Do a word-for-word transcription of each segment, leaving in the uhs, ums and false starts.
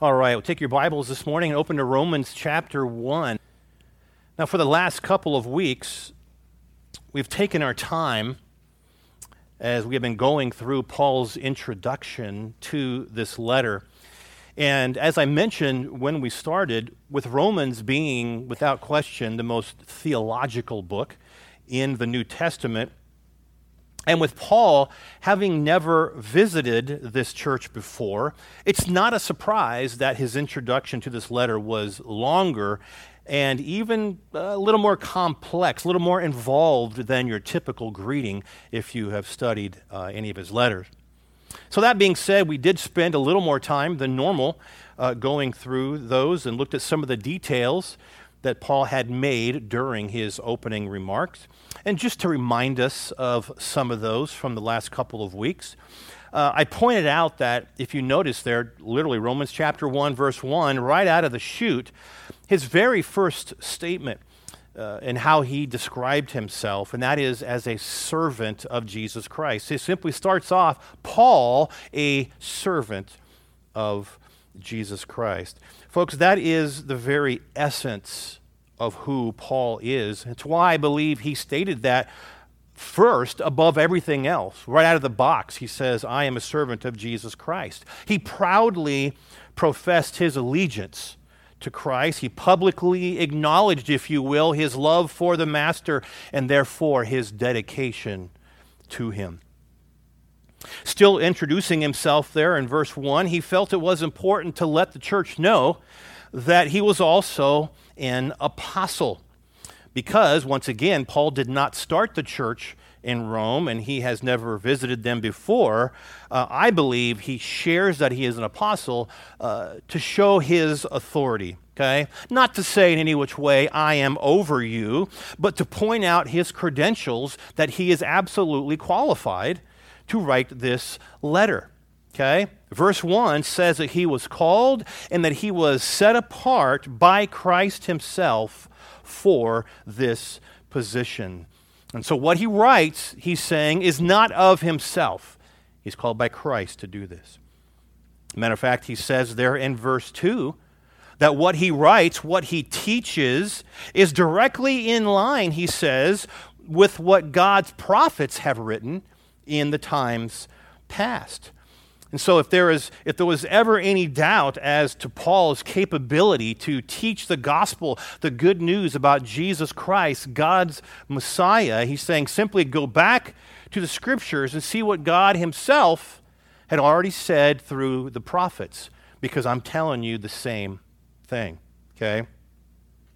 All right, we'll take your Bibles this morning and open to Romans chapter one. Now, for the last couple of weeks, we've taken our time as we have been going through Paul's introduction to this letter. And as I mentioned when we started, with Romans being, without question, the most theological book in the New Testament, and with Paul having never visited this church before, it's not a surprise that his introduction to this letter was longer and even a little more complex, a little more involved than your typical greeting if you have studied uh, any of his letters. So that being said, we did spend a little more time than normal uh, going through those and looked at some of the details that Paul had made during his opening remarks. And just to remind us of some of those from the last couple of weeks, uh, I pointed out that if you notice there, literally Romans chapter one, verse one, right out of the chute, his very first statement uh, in how he described himself, and that is as a servant of Jesus Christ. He simply starts off, Paul, a servant of Jesus Christ. Folks, that is the very essence of who Paul is. It's why I believe he stated that first above everything else. Right out of the box, he says, I am a servant of Jesus Christ. He proudly professed his allegiance to Christ. He publicly acknowledged, if you will, his love for the Master and therefore his dedication to him. Still introducing himself there in verse one, he felt it was important to let the church know that he was also an apostle, because, once again, Paul did not start the church in Rome, and he has never visited them before. Uh, I believe he shares that he is an apostle uh, to show his authority, okay? Not to say in any which way, I am over you, but to point out his credentials that he is absolutely qualified to write this letter, okay? Verse one says that he was called and that he was set apart by Christ himself for this position. And so what he writes, he's saying, is not of himself. He's called by Christ to do this. Matter of fact, he says there in verse two that what he writes, what he teaches, is directly in line, he says, with what God's prophets have written in the times past. And so if there is, if there was ever any doubt as to Paul's capability to teach the gospel, the good news about Jesus Christ, God's Messiah, he's saying simply go back to the scriptures and see what God himself had already said through the prophets, because I'm telling you the same thing, okay?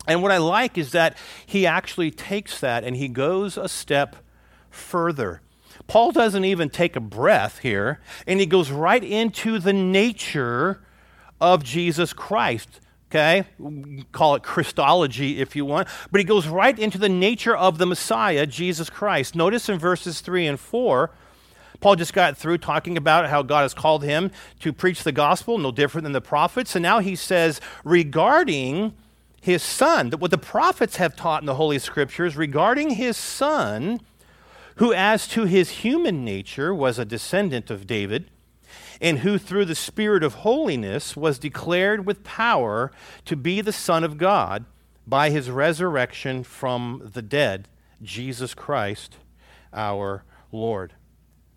And what I like is that he actually takes that and he goes a step further. Paul doesn't even take a breath here, and he goes right into the nature of Jesus Christ, okay? We call it Christology if you want, but he goes right into the nature of the Messiah, Jesus Christ. Notice in verses three and four, Paul just got through talking about how God has called him to preach the gospel, no different than the prophets, and now he says regarding his son, that what the prophets have taught in the Holy Scriptures, regarding his son, who as to his human nature was a descendant of David, and who through the Spirit of holiness was declared with power to be the Son of God by his resurrection from the dead, Jesus Christ our Lord.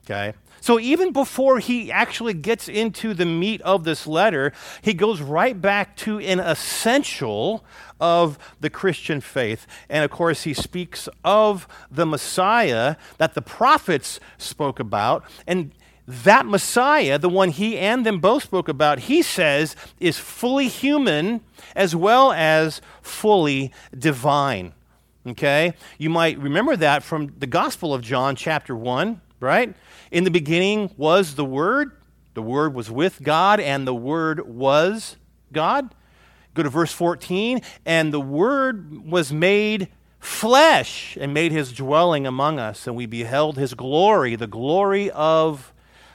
Okay? So even before he actually gets into the meat of this letter, he goes right back to an essential of the Christian faith. And of course, he speaks of the Messiah that the prophets spoke about. And that Messiah, the one he and them both spoke about, he says is fully human as well as fully divine. Okay? You might remember that from the Gospel of John chapter one. Right? In the beginning was the Word. The Word was with God, and the Word was God. Go to verse fourteen. And the Word was made flesh and made his dwelling among us, and we beheld his glory, the glory of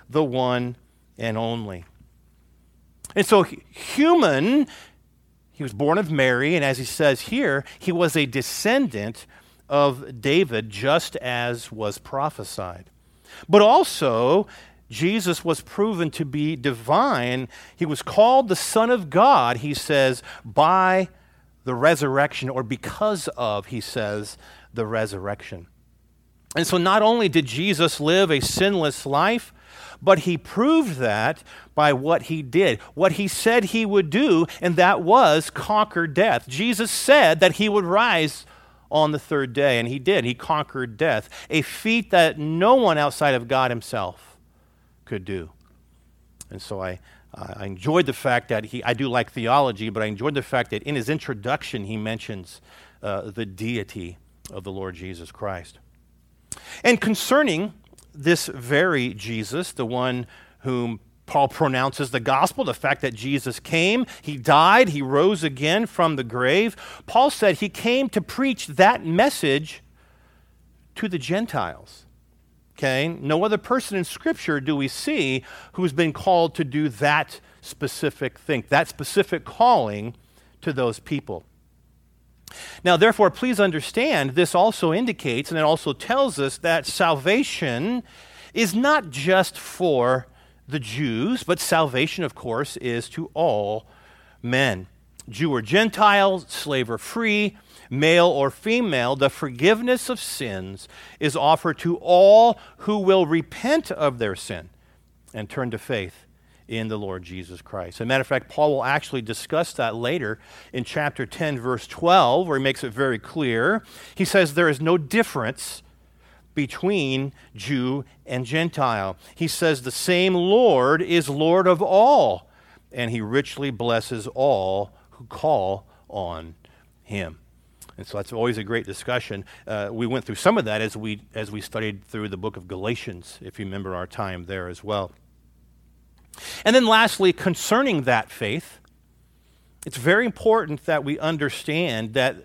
the one and only. And so human, he was born of Mary, and as he says here, he was a descendant of David, just as was prophesied. But also Jesus was proven to be divine. He was called the Son of God, he says, by the resurrection, or because of, he says, the resurrection. And so not only did Jesus live a sinless life, but he proved that by what he did, what he said he would do, and that was conquer death. Jesus said that he would rise on the third day, and he did. He conquered death, a feat that no one outside of God himself could do. And so I, uh, I enjoyed the fact that he, I do like theology, but I enjoyed the fact that in his introduction he mentions uh, the deity of the Lord Jesus Christ. And concerning this very Jesus, the one whom Paul pronounces the gospel, the fact that Jesus came, he died, he rose again from the grave. Paul said he came to preach that message to the Gentiles. Okay? No other person in Scripture do we see who's been called to do that specific thing, that specific calling to those people. Now, therefore, please understand, this also indicates, and it also tells us that salvation is not just for the Jews, but salvation, of course, is to all men. Jew or Gentile, slave or free, male or female, the forgiveness of sins is offered to all who will repent of their sin and turn to faith in the Lord Jesus Christ. As a matter of fact, Paul will actually discuss that later in chapter ten, verse twelve, where he makes it very clear. He says there is no difference between Jew and Gentile. He says the same Lord is Lord of all, and he richly blesses all who call on him. And so that's always a great discussion. Uh, we went through some of that as we as we studied through the book of Galatians, if you remember our time there as well. And then lastly, concerning that faith, it's very important that we understand that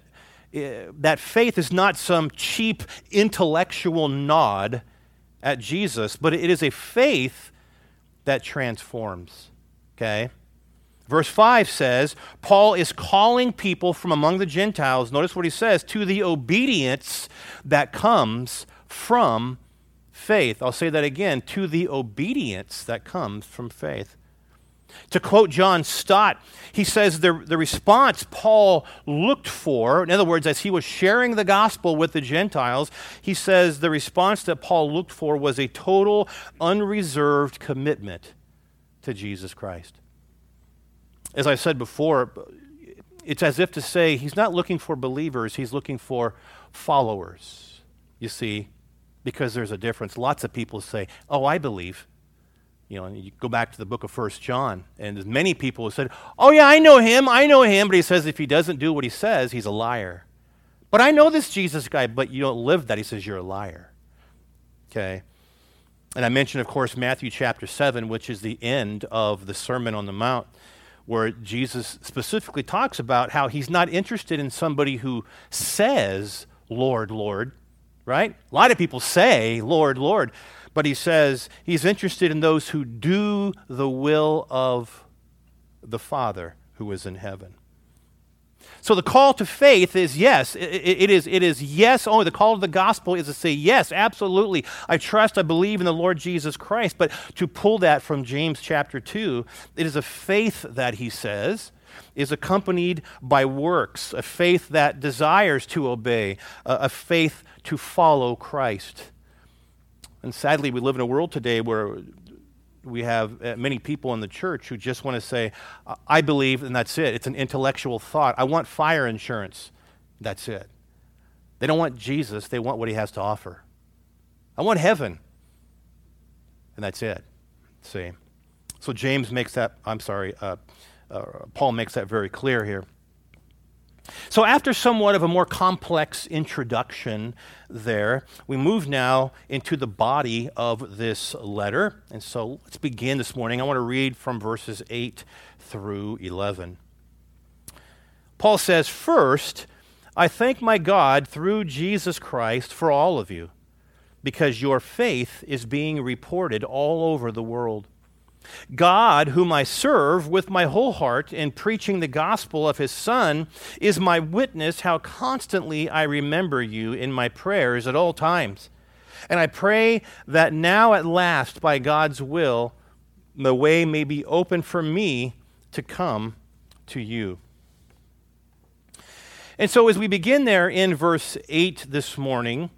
uh, that faith is not some cheap intellectual nod at Jesus, but it is a faith that transforms, okay? Verse five says, Paul is calling people from among the Gentiles, notice what he says, to the obedience that comes from faith. I'll say that again, to the obedience that comes from faith. To quote John Stott, he says the, the response Paul looked for, in other words, as he was sharing the gospel with the Gentiles, he says the response that Paul looked for was a total, unreserved commitment to Jesus Christ. As I said before, it's as if to say he's not looking for believers, he's looking for followers, you see, because there's a difference. Lots of people say, oh, I believe. You know, and you go back to the book of First John, and there's many people who said, oh, yeah, I know him, I know him. But he says if he doesn't do what he says, he's a liar. But I know this Jesus guy, but you don't live that. He says you're a liar. Okay? And I mentioned, of course, Matthew chapter seven, which is the end of the Sermon on the Mount, where Jesus specifically talks about how he's not interested in somebody who says, Lord, Lord, right? A lot of people say, Lord, Lord, but he says he's interested in those who do the will of the Father who is in heaven. So the call to faith is yes. It, it, it is it is yes only. The call to the gospel is to say, yes, absolutely. I trust, I believe in the Lord Jesus Christ. But to pull that from James chapter two, it is a faith that he says is accompanied by works, a faith that desires to obey, a, a faith to follow Christ. And sadly, we live in a world today where we have many people in the church who just want to say, I believe, and that's it. It's an intellectual thought. I want fire insurance. That's it. They don't want Jesus. They want what he has to offer. I want heaven. And that's it. See? So James makes that, I'm sorry, uh, uh, Paul makes that very clear here. So after somewhat of a more complex introduction there, we move now into the body of this letter. And so let's begin this morning. I want to read from verses eight through eleven. Paul says, "First, I thank my God through Jesus Christ for all of you, because your faith is being reported all over the world. God, whom I serve with my whole heart in preaching the gospel of his Son, is my witness how constantly I remember you in my prayers at all times. And I pray that now at last, by God's will, the way may be open for me to come to you. And so as we begin there in verse eight this morning,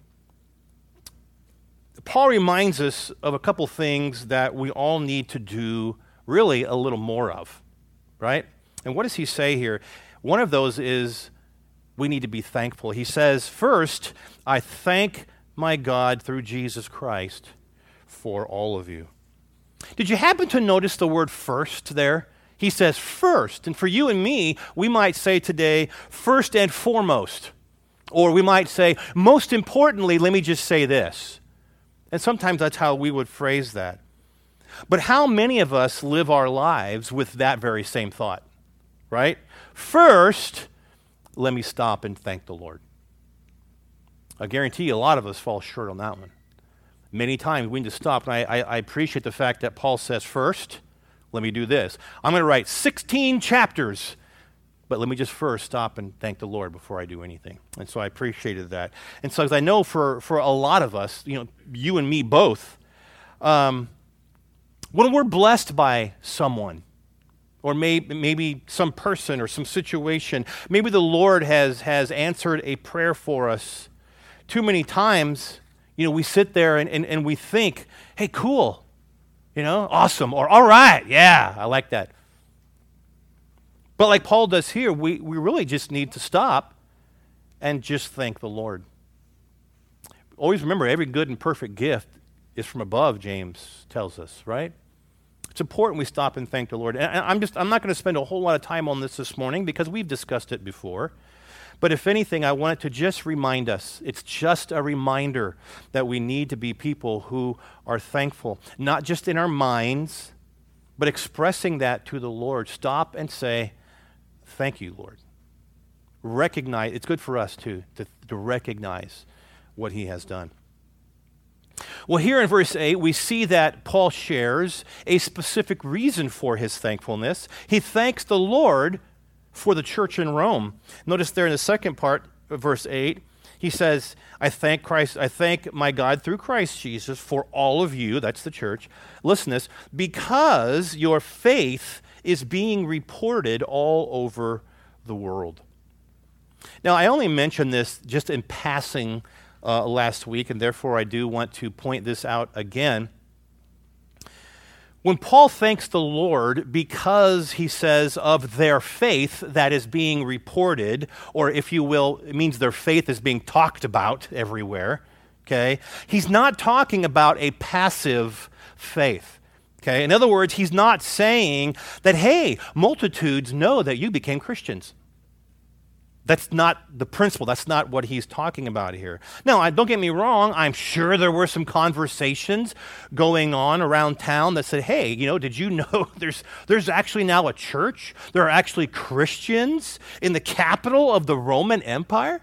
Paul reminds us of a couple things that we all need to do really a little more of, right? And what does he say here? One of those is we need to be thankful. He says, first, I thank my God through Jesus Christ for all of you. Did you happen to notice the word first there? He says first, and for you and me, we might say today, first and foremost, or we might say, most importantly, let me just say this. And sometimes that's how we would phrase that. But how many of us live our lives with that very same thought, right? First, let me stop and thank the Lord. I guarantee you a lot of us fall short on that one. Many times we need to stop, and I, I, I appreciate the fact that Paul says first, let me do this. I'm going to write sixteen chapters, but let me just first stop and thank the Lord before I do anything. And so I appreciated that. And so as I know for, for a lot of us, you know, you and me both, um, when we're blessed by someone, or may, maybe some person or some situation, maybe the Lord has, has answered a prayer for us, too many times, you know, we sit there and, and, and we think, hey, cool. You know, awesome, or all right, yeah, I like that. But like Paul does here, we, we really just need to stop and just thank the Lord. Always remember, every good and perfect gift is from above, James tells us, right? It's important we stop and thank the Lord. And I'm just, I'm not going to spend a whole lot of time on this this morning because we've discussed it before. But if anything, I want it to just remind us. It's just a reminder that we need to be people who are thankful, not just in our minds, but expressing that to the Lord. Stop and say, thank you, Lord. Recognize, it's good for us to, to, to recognize what he has done. Well, here in verse eight, we see that Paul shares a specific reason for his thankfulness. He thanks the Lord for the church in Rome. Notice there in the second part of verse eight, he says, I thank Christ, I thank my God through Christ Jesus for all of you, that's the church, listen to this, because your faith is being reported all over the world. Now, I only mentioned this just in passing uh, last week, and therefore I do want to point this out again. When Paul thanks the Lord because, he says, of their faith that is being reported, or if you will, it means their faith is being talked about everywhere, okay? He's not talking about a passive faith, okay? In other words, he's not saying that, hey, multitudes know that you became Christians. That's not the principle. That's not what he's talking about here. Now, don't get me wrong. I'm sure there were some conversations going on around town that said, hey, you know, did you know there's there's actually now a church? There are actually Christians in the capital of the Roman Empire?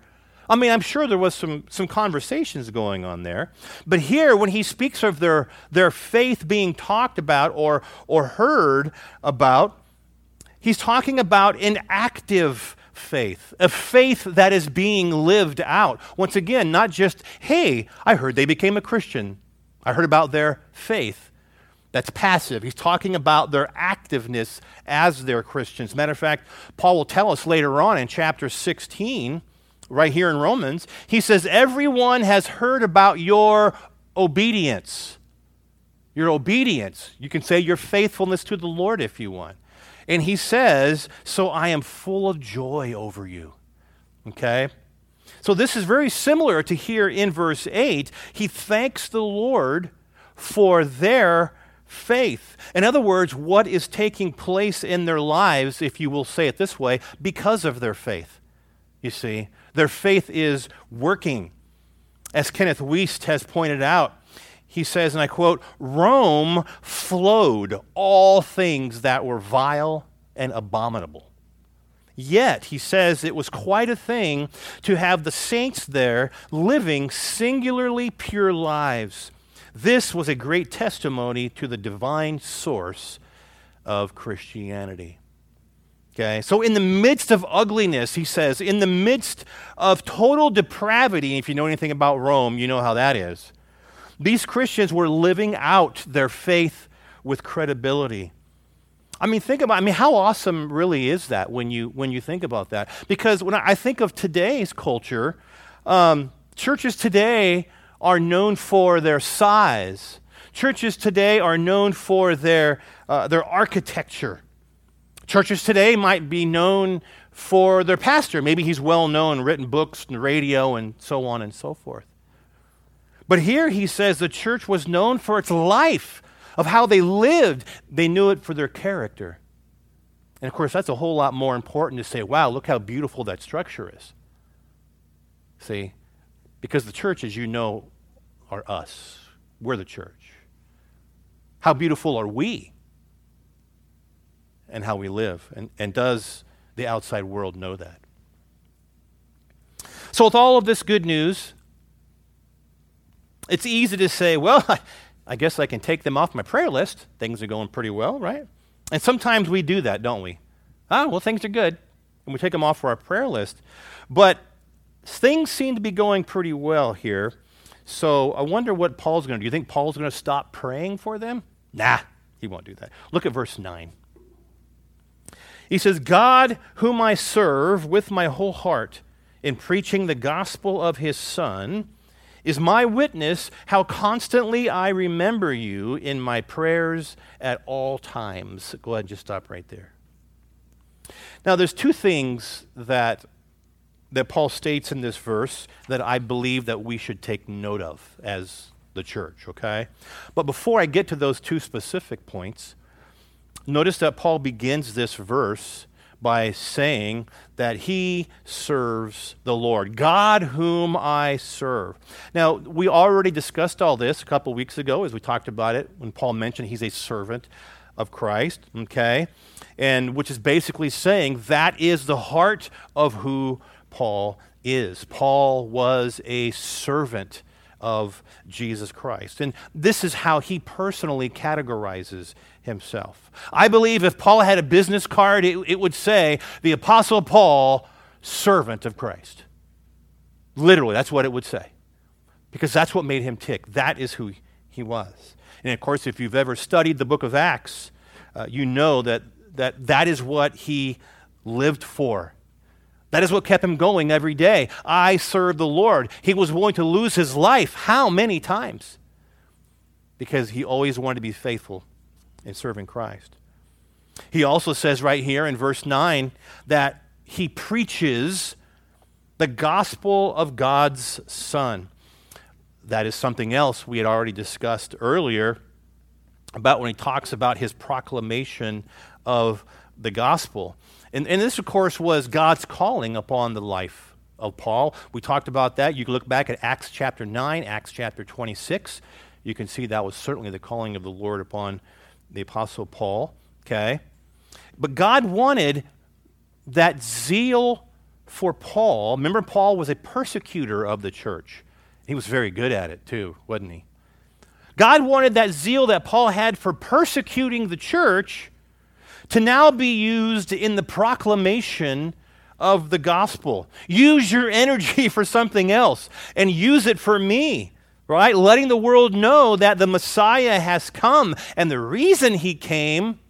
I mean, I'm sure there was some, some conversations going on there. But here, when he speaks of their, their faith being talked about or, or heard about, he's talking about an active faith, a faith that is being lived out. Once again, not just, hey, I heard they became a Christian. I heard about their faith. That's passive. He's talking about their activeness as they're Christians. Matter of fact, Paul will tell us later on in chapter sixteen, right here in Romans, he says, everyone has heard about your obedience. Your obedience. You can say your faithfulness to the Lord if you want. And he says, so I am full of joy over you, okay? So this is very similar to here in verse eight. He thanks the Lord for their faith. In other words, what is taking place in their lives, if you will say it this way, because of their faith, you see. Their faith is working. As Kenneth Wiest has pointed out, he says, and I quote, Rome flowed all things that were vile and abominable. Yet, he says, it was quite a thing to have the saints there living singularly pure lives. This was a great testimony to the divine source of Christianity. Okay, so in the midst of ugliness, he says, in the midst of total depravity, if you know anything about Rome, you know how that is. These Christians were living out their faith with credibility. I mean, think about, I mean, how awesome really is that when you when you think about that? Because when I think of today's culture, um, churches today are known for their size. Churches today are known for their uh, their architecture. Churches today might be known for their pastor. Maybe he's well known, written books and radio and so on and so forth. But here he says the church was known for its life, of how they lived. They knew it for their character. And of course, that's a whole lot more important to say, wow, look how beautiful that structure is. See, because the church, as you know, are us. We're the church. How beautiful are we? And how we live. And, and does the outside world know that? So with all of this good news, it's easy to say, well, I, I guess I can take them off my prayer list. Things are going pretty well, right? And sometimes we do that, don't we? Ah, well, things are good. And we take them off for our prayer list. But things seem to be going pretty well here. So I wonder what Paul's going to do. Do you think Paul's going to stop praying for them? Nah, he won't do that. Look at verse nine. He says, God, whom I serve with my whole heart in preaching the gospel of his Son, is my witness how constantly I remember you in my prayers at all times. Go ahead and just stop right there. Now, there's two things that, that Paul states in this verse that I believe that we should take note of as the church, okay? But before I get to those two specific points, notice that Paul begins this verse by saying that he serves the Lord, God whom I serve. Now, we already discussed all this a couple weeks ago as we talked about it when Paul mentioned he's a servant of Christ, okay? And which is basically saying that is the heart of who Paul is. Paul was a servant of Jesus Christ. And this is how he personally categorizes himself. I believe if Paul had a business card, it, it would say, the Apostle Paul, servant of Christ. Literally, that's what it would say. Because that's what made him tick. That is who he was. And of course, if you've ever studied the book of Acts, uh, you know that, that that is what he lived for. That is what kept him going every day. I serve the Lord. He was willing to lose his life how many times? Because he always wanted to be faithful in serving Christ. He also says right here in verse nine that he preaches the gospel of God's Son. That is something else we had already discussed earlier about when he talks about his proclamation of the gospel. And, and this, of course, was God's calling upon the life of Paul. We talked about that. You can look back at Acts chapter nine, Acts chapter twenty-six. You can see that was certainly the calling of the Lord upon the Apostle Paul, okay? But God wanted that zeal for Paul. Remember, Paul was a persecutor of the church. He was very good at it, too, wasn't he? God wanted that zeal that Paul had for persecuting the church to now be used in the proclamation of the gospel. Use your energy for something else and use it for me, right? Letting the world know that the Messiah has come, and the reason he came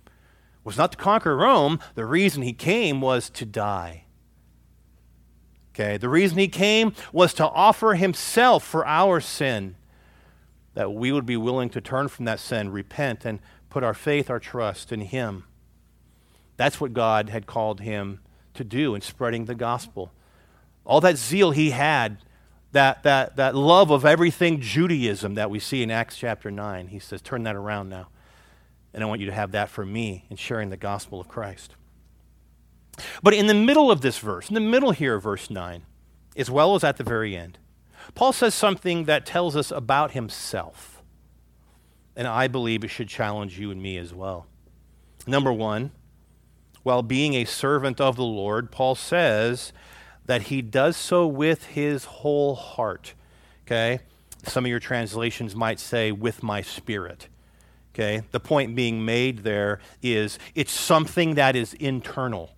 was not to conquer Rome. The reason he came was to die. Okay, the reason he came was to offer himself for our sin, that we would be willing to turn from that sin, repent, and put our faith, our trust in him. That's what God had called him to do in spreading the gospel. All that zeal he had, that that that love of everything Judaism that we see in Acts chapter nine, he says, turn that around now. And I want you to have that for me in sharing the gospel of Christ. But in the middle of this verse, in the middle here of verse nine, as well as at the very end, Paul says something that tells us about himself. And I believe it should challenge you and me as well. Number one, while being a servant of the Lord, Paul says that he does so with his whole heart, okay? Some of your translations might say, with my spirit, okay? The point being made there is it's something that is internal,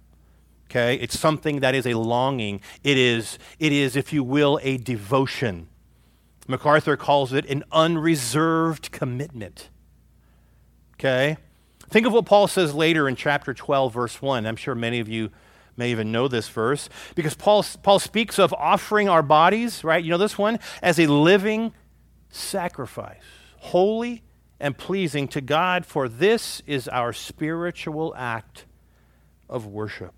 okay? It's something that is a longing. It is, it is, if you will, a devotion. MacArthur calls it an unreserved commitment. Okay? Think of what Paul says later in chapter twelve, verse one. I'm sure many of you may even know this verse, because Paul, Paul speaks of offering our bodies, right? You know this one? As a living sacrifice, holy and pleasing to God, for this is our spiritual act of worship.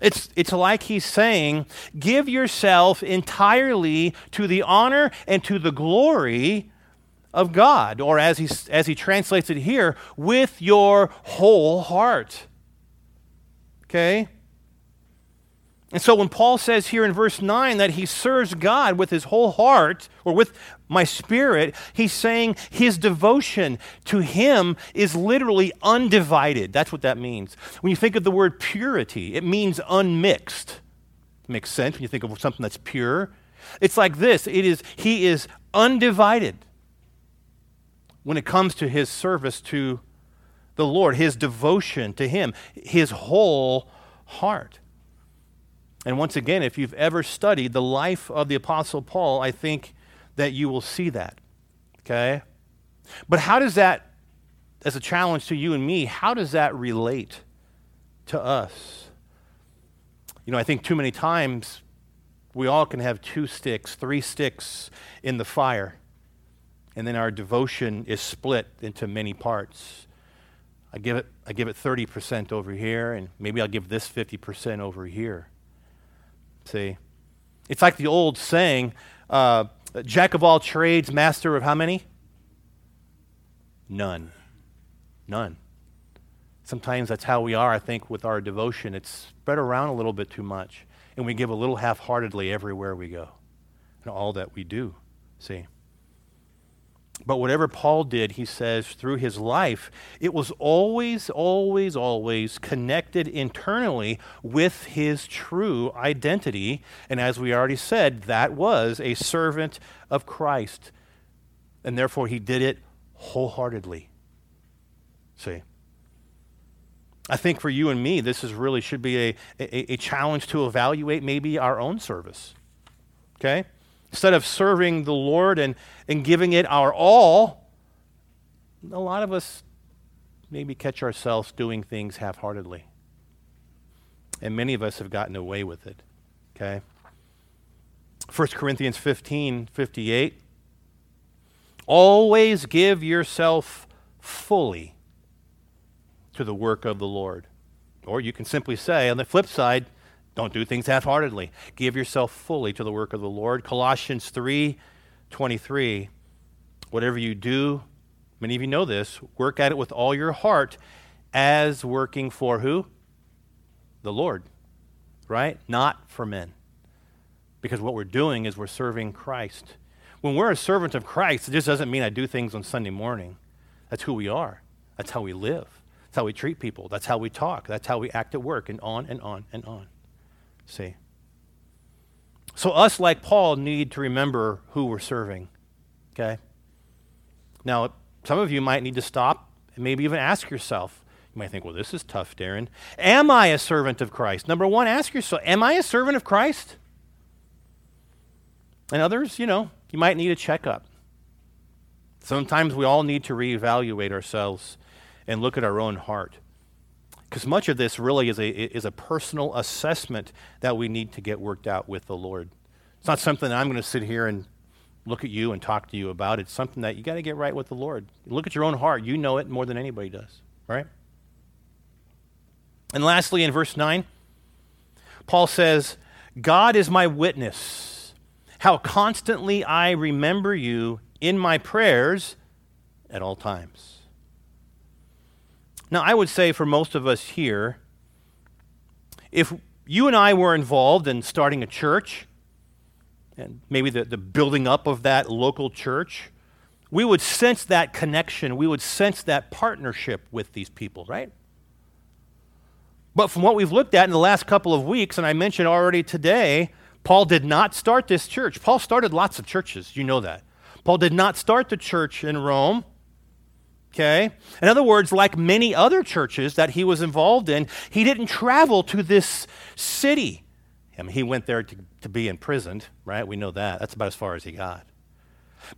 It's, it's like he's saying, give yourself entirely to the honor and to the glory of God, or as he, as he translates it here, with your whole heart. Okay? And so when Paul says here in verse nine that he serves God with his whole heart, or with my spirit, he's saying his devotion to him is literally undivided. That's what that means. When you think of the word purity, it means unmixed. Makes sense when you think of something that's pure. It's like this. It is, he is undivided when it comes to his service to the Lord, his devotion to him, his whole heart. And once again, if you've ever studied the life of the Apostle Paul, I think that you will see that, okay? But how does that, as a challenge to you and me, how does that relate to us? You know, I think too many times we all can have two sticks, three sticks in the fire, and then our devotion is split into many parts. I give it, I give it thirty percent over here, and maybe I'll give this fifty percent over here. See? It's like the old saying, uh, jack of all trades, master of how many? None. None. Sometimes that's how we are, I think, with our devotion. It's spread around a little bit too much, and we give a little half-heartedly everywhere we go and all that we do. See? But whatever Paul did, he says, through his life, it was always, always, always connected internally with his true identity. And as we already said, that was a servant of Christ. And therefore, he did it wholeheartedly. See? I think for you and me, this is really should be a, a, a challenge to evaluate maybe our own service. Okay? Instead of serving the Lord and, and giving it our all, a lot of us maybe catch ourselves doing things half-heartedly. And many of us have gotten away with it, okay? First Corinthians fifteen fifty-eight, always give yourself fully to the work of the Lord. Or you can simply say, on the flip side, don't do things half-heartedly. Give yourself fully to the work of the Lord. Colossians three twenty-three, whatever you do, many of you know this, work at it with all your heart as working for who? The Lord, right? Not for men. Because what we're doing is we're serving Christ. When we're a servant of Christ, it just doesn't mean I do things on Sunday morning. That's who we are. That's how we live. That's how we treat people. That's how we talk. That's how we act at work, and on and on and on. See? So us, like Paul, need to remember who we're serving, okay? Now, some of you might need to stop and maybe even ask yourself. You might think, well, this is tough, Darren. Am I a servant of Christ? Number one, ask yourself, am I a servant of Christ? And others, you know, you might need a checkup. Sometimes we all need to reevaluate ourselves and look at our own heart. Because much of this really is a is a personal assessment that we need to get worked out with the Lord. It's not something that I'm going to sit here and look at you and talk to you about. It's something that you got to get right with the Lord. Look at your own heart. You know it more than anybody does, right? And lastly, in verse nine, Paul says, God is my witness, how constantly I remember you in my prayers at all times. Now, I would say for most of us here, if you and I were involved in starting a church, and maybe the, the building up of that local church, we would sense that connection. We would sense that partnership with these people, right? But from what we've looked at in the last couple of weeks, and I mentioned already today, Paul did not start this church. Paul started lots of churches. You know that. Paul did not start the church in Rome. Okay? In other words, like many other churches that he was involved in, he didn't travel to this city. I mean, he went there to, to be imprisoned, right? We know that. That's about as far as he got.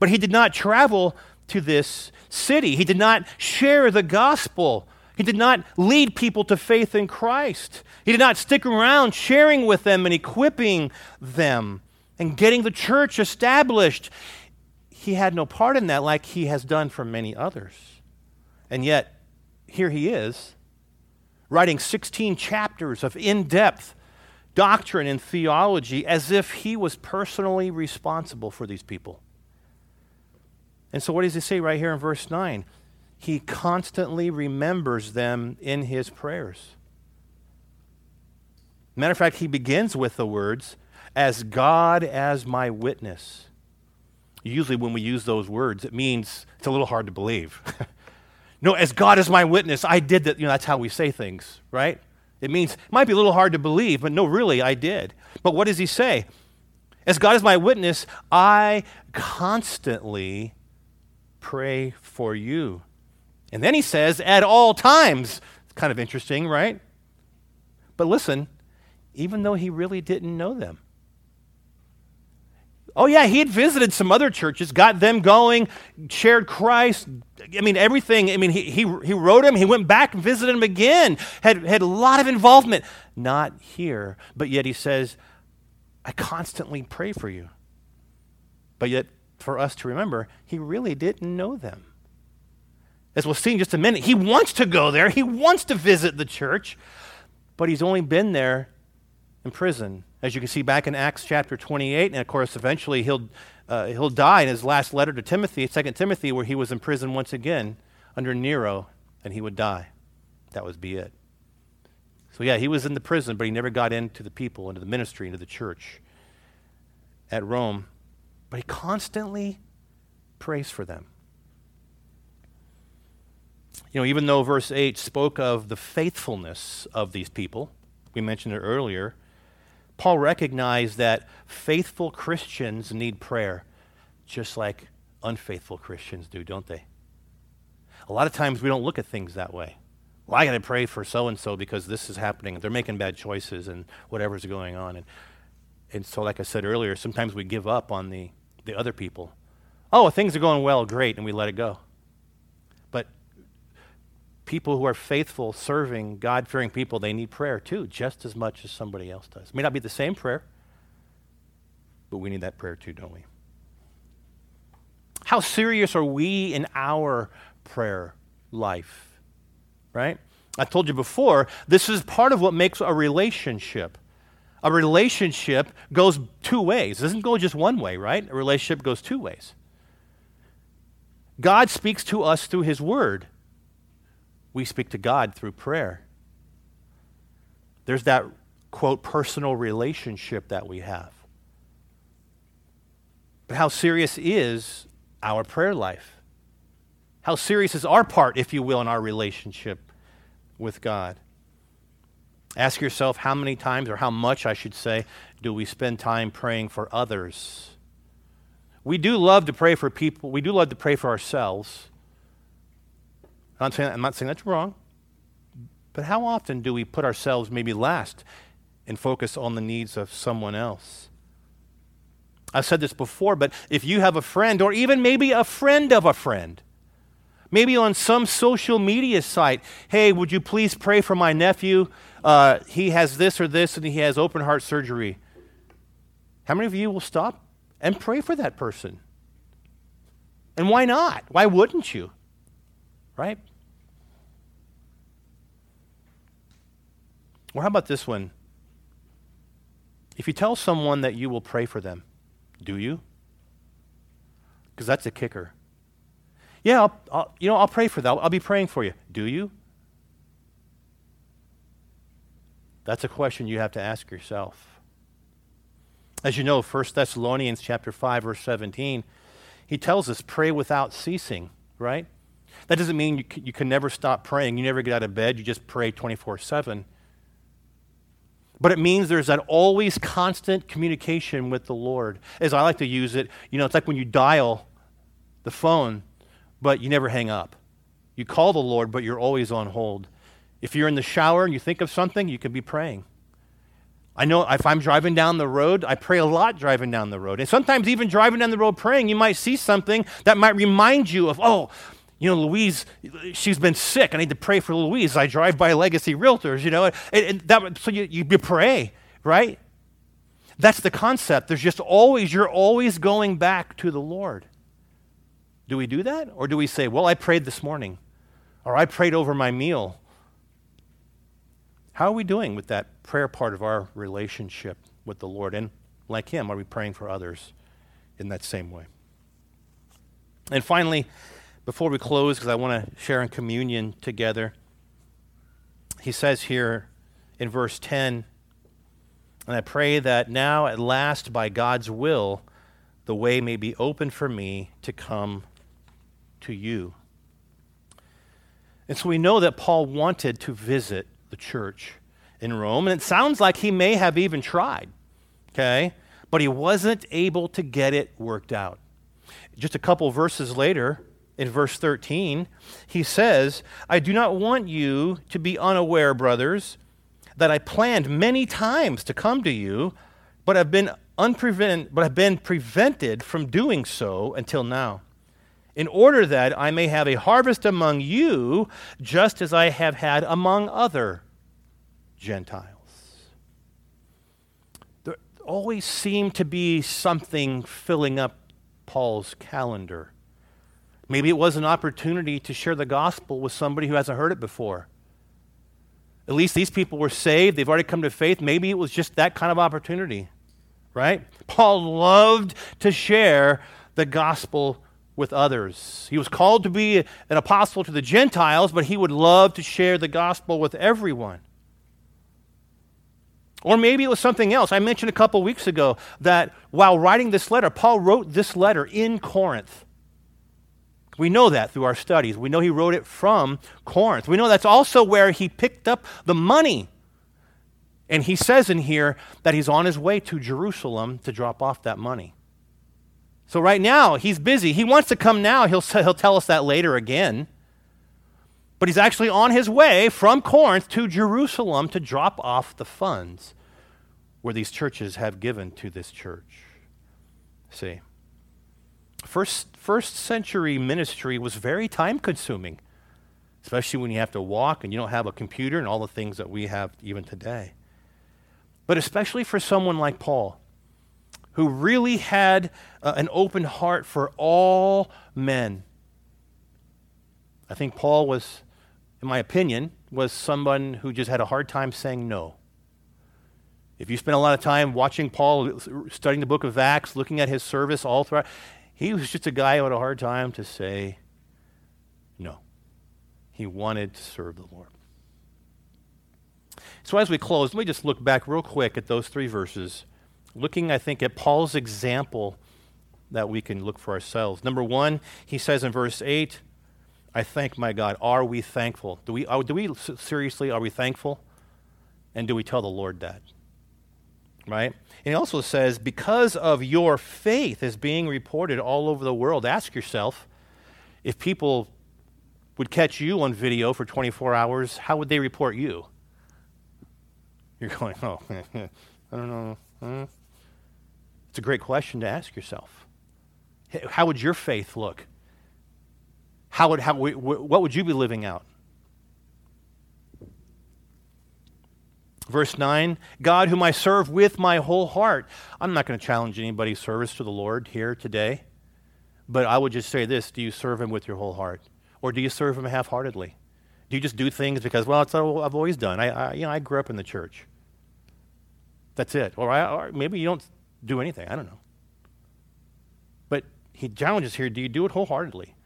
But he did not travel to this city. He did not share the gospel. He did not lead people to faith in Christ. He did not stick around sharing with them and equipping them and getting the church established. He had no part in that, like he has done for many others. And yet, here he is, writing sixteen chapters of in-depth doctrine and theology as if he was personally responsible for these people. And so what does he say right here in verse nine? He constantly remembers them in his prayers. Matter of fact, he begins with the words, as God as my witness. Usually when we use those words, it means it's a little hard to believe. No, as God is my witness, I did that. You know, that's how we say things, right? It means, it might be a little hard to believe, but no, really, I did. But what does he say? As God is my witness, I constantly pray for you. And then he says, at all times. It's kind of interesting, right? But listen, even though he really didn't know them. Oh yeah, he had visited some other churches, got them going, shared Christ. I mean, everything. I mean, he he, he wrote him, he went back and visited him again, had, had a lot of involvement. Not here, but yet he says, I constantly pray for you. But yet, for us to remember, he really didn't know them. As we'll see in just a minute, he wants to go there, he wants to visit the church, but he's only been there in prison. As you can see back in Acts chapter twenty-eight, and of course eventually he'll uh, he'll die in his last letter to Timothy, Second Timothy, where he was in prison once again under Nero, and he would die. That would be it. So yeah, he was in the prison, but he never got into the people, into the ministry, into the church at Rome. But he constantly prays for them. You know, even though verse eight spoke of the faithfulness of these people, we mentioned it earlier, Paul recognized that faithful Christians need prayer, just like unfaithful Christians do, don't they? A lot of times we don't look at things that way. Well, I got to pray for so-and-so because this is happening. They're making bad choices and whatever's going on. And, and so, like I said earlier, sometimes we give up on the, the other people. Oh, things are going well, great, and we let it go. But people who are faithful, serving, God-fearing people, they need prayer too, just as much as somebody else does. It may not be the same prayer, but we need that prayer too, don't we? How serious are we in our prayer life? Right? I told you before, this is part of what makes a relationship. A relationship goes two ways. It doesn't go just one way, right? A relationship goes two ways. God speaks to us through his word. We speak to God through prayer. There's that, quote, personal relationship that we have. But how serious is our prayer life? How serious is our part, if you will, in our relationship with God? Ask yourself how many times, or how much, I should say, do we spend time praying for others? We do love to pray for people. We do love to pray for ourselves. I'm not saying, I'm not saying that's wrong. But how often do we put ourselves maybe last and focus on the needs of someone else? I've said this before, but if you have a friend, or even maybe a friend of a friend, maybe on some social media site, hey, would you please pray for my nephew? Uh, he has this or this, and he has open heart surgery. How many of you will stop and pray for that person? And why not? Why wouldn't you? Right? Or how about this one? If you tell someone that you will pray for them, do you? Because that's a kicker. Yeah, I'll, I'll, you know, I'll pray for that. I'll, I'll be praying for you. Do you? That's a question you have to ask yourself. As you know, First Thessalonians chapter five, verse seventeen, he tells us, pray without ceasing, right? That doesn't mean you can, you can never stop praying. You never get out of bed. You just pray twenty-four seven. But it means there's that always constant communication with the Lord. As I like to use it, you know, it's like when you dial the phone, but you never hang up. You call the Lord, but you're always on hold. If you're in the shower and you think of something, you could be praying. I know if I'm driving down the road, I pray a lot driving down the road. And sometimes even driving down the road praying, you might see something that might remind you of, oh, you know, Louise, she's been sick. I need to pray for Louise. I drive by Legacy Realtors, you know. And, and that, so you, you pray, right? That's the concept. There's just always, you're always going back to the Lord. Do we do that? Or do we say, well, I prayed this morning, or I prayed over my meal? How are we doing with that prayer part of our relationship with the Lord? And like him, are we praying for others in that same way? And finally, before we close, because I want to share in communion together, he says here in verse ten, and I pray that now at last by God's will, the way may be open for me to come to you. And so we know that Paul wanted to visit the church in Rome, and it sounds like he may have even tried, okay? But he wasn't able to get it worked out. Just a couple verses later, in verse thirteen, he says, I do not want you to be unaware, brothers, that I planned many times to come to you, but have been unprevent, but have been prevented from doing so until now, in order that I may have a harvest among you, just as I have had among other Gentiles. There always seemed to be something filling up Paul's calendar. Maybe it was an opportunity to share the gospel with somebody who hasn't heard it before. At least these people were saved. They've already come to faith. Maybe it was just that kind of opportunity, right? Paul loved to share the gospel with others. He was called to be an apostle to the Gentiles, but he would love to share the gospel with everyone. Or maybe it was something else. I mentioned a couple weeks ago that while writing this letter, Paul wrote this letter in Corinth. We know that through our studies. We know he wrote it from Corinth. We know that's also where he picked up the money. And he says in here that he's on his way to Jerusalem to drop off that money. So right now, he's busy. He wants to come now. He'll, he'll tell us that later again. But he's actually on his way from Corinth to Jerusalem to drop off the funds where these churches have given to this church. See? First, first century ministry was very time-consuming, especially when you have to walk and you don't have a computer and all the things that we have even today. But especially for someone like Paul, who really had uh, an open heart for all men. I think Paul was, in my opinion, was someone who just had a hard time saying no. If you spend a lot of time watching Paul, studying the book of Acts, looking at his service all throughout, he was just a guy who had a hard time to say no. He wanted to serve the Lord. So as we close, let me just look back real quick at those three verses, looking, I think, at Paul's example that we can look for ourselves. Number one, he says in verse eight, I thank my God. Are we thankful? Do we, are, do we seriously, are we thankful? And do we tell the Lord that? Right? And he also says, because of your faith is being reported all over the world, ask yourself, if people would catch you on video for twenty-four hours, how would they report you? You're going, oh, I don't know. Hmm. It's a great question to ask yourself. How would your faith look? How would how what would you be living out? Verse nine, God whom I serve with my whole heart. I'm not going to challenge anybody's service to the Lord here today, but I would just say this, do you serve him with your whole heart? Or do you serve him half-heartedly? Do you just do things because, well, it's what I've always done. I, I you know, I grew up in the church. That's it. Or, I, or maybe you don't do anything. I don't know. But he challenges here, do you do it wholeheartedly?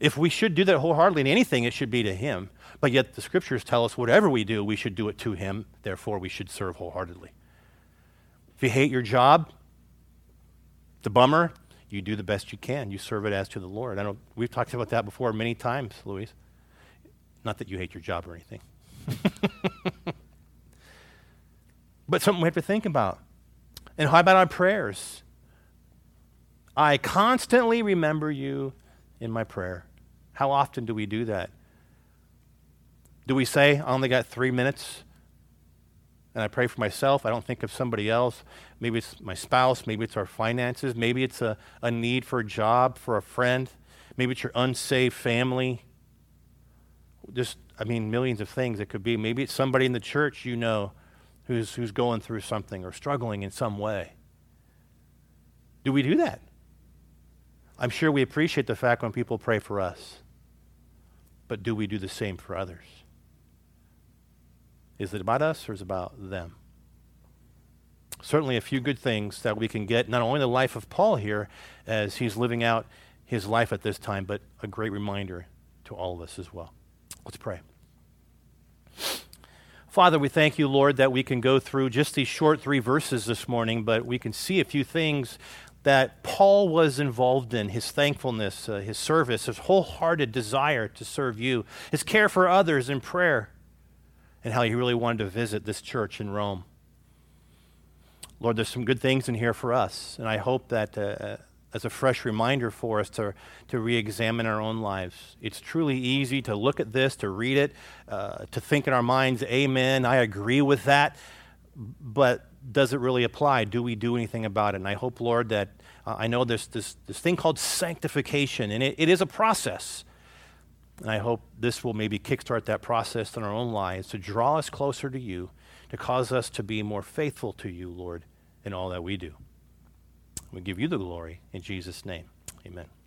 If we should do that wholeheartedly in anything, it should be to him. But yet the scriptures tell us whatever we do, we should do it to him. Therefore, we should serve wholeheartedly. If you hate your job, the bummer, you do the best you can. You serve it as to the Lord. I don't, we've talked about that before many times, Louise. Not that you hate your job or anything. But something we have to think about. And how about our prayers? I constantly remember you in my prayer. How often do we do that? Do we say, I only got three minutes? and I pray for myself. I don't think of somebody else. Maybe it's my spouse. Maybe it's our finances. Maybe it's a, a need for a job, for a friend. Maybe it's your unsaved family. Just, I mean, millions of things it could be. Maybe it's somebody in the church you know who's who's going through something or struggling in some way. Do we do that? I'm sure we appreciate the fact when people pray for us, but do we do the same for others? Is it about us or is it about them? Certainly a few good things that we can get, not only the life of Paul here as he's living out his life at this time, but a great reminder to all of us as well. Let's pray. Father, we thank you, Lord, that we can go through just these short three verses this morning, but we can see a few things that Paul was involved in, his thankfulness, uh, his service, his wholehearted desire to serve you, his care for others in prayer, and how he really wanted to visit this church in Rome. Lord, there's some good things in here for us, and I hope that uh, as a fresh reminder for us to, to re-examine our own lives. It's truly easy to look at this, to read it, uh, to think in our minds, amen, I agree with that, but does it really apply? Do we do anything about it? And I hope, Lord, that uh, I know there's this, this thing called sanctification, and it, it is a process. And I hope this will maybe kickstart that process in our own lives to draw us closer to you, to cause us to be more faithful to you, Lord, in all that we do. We give you the glory in Jesus' name. Amen.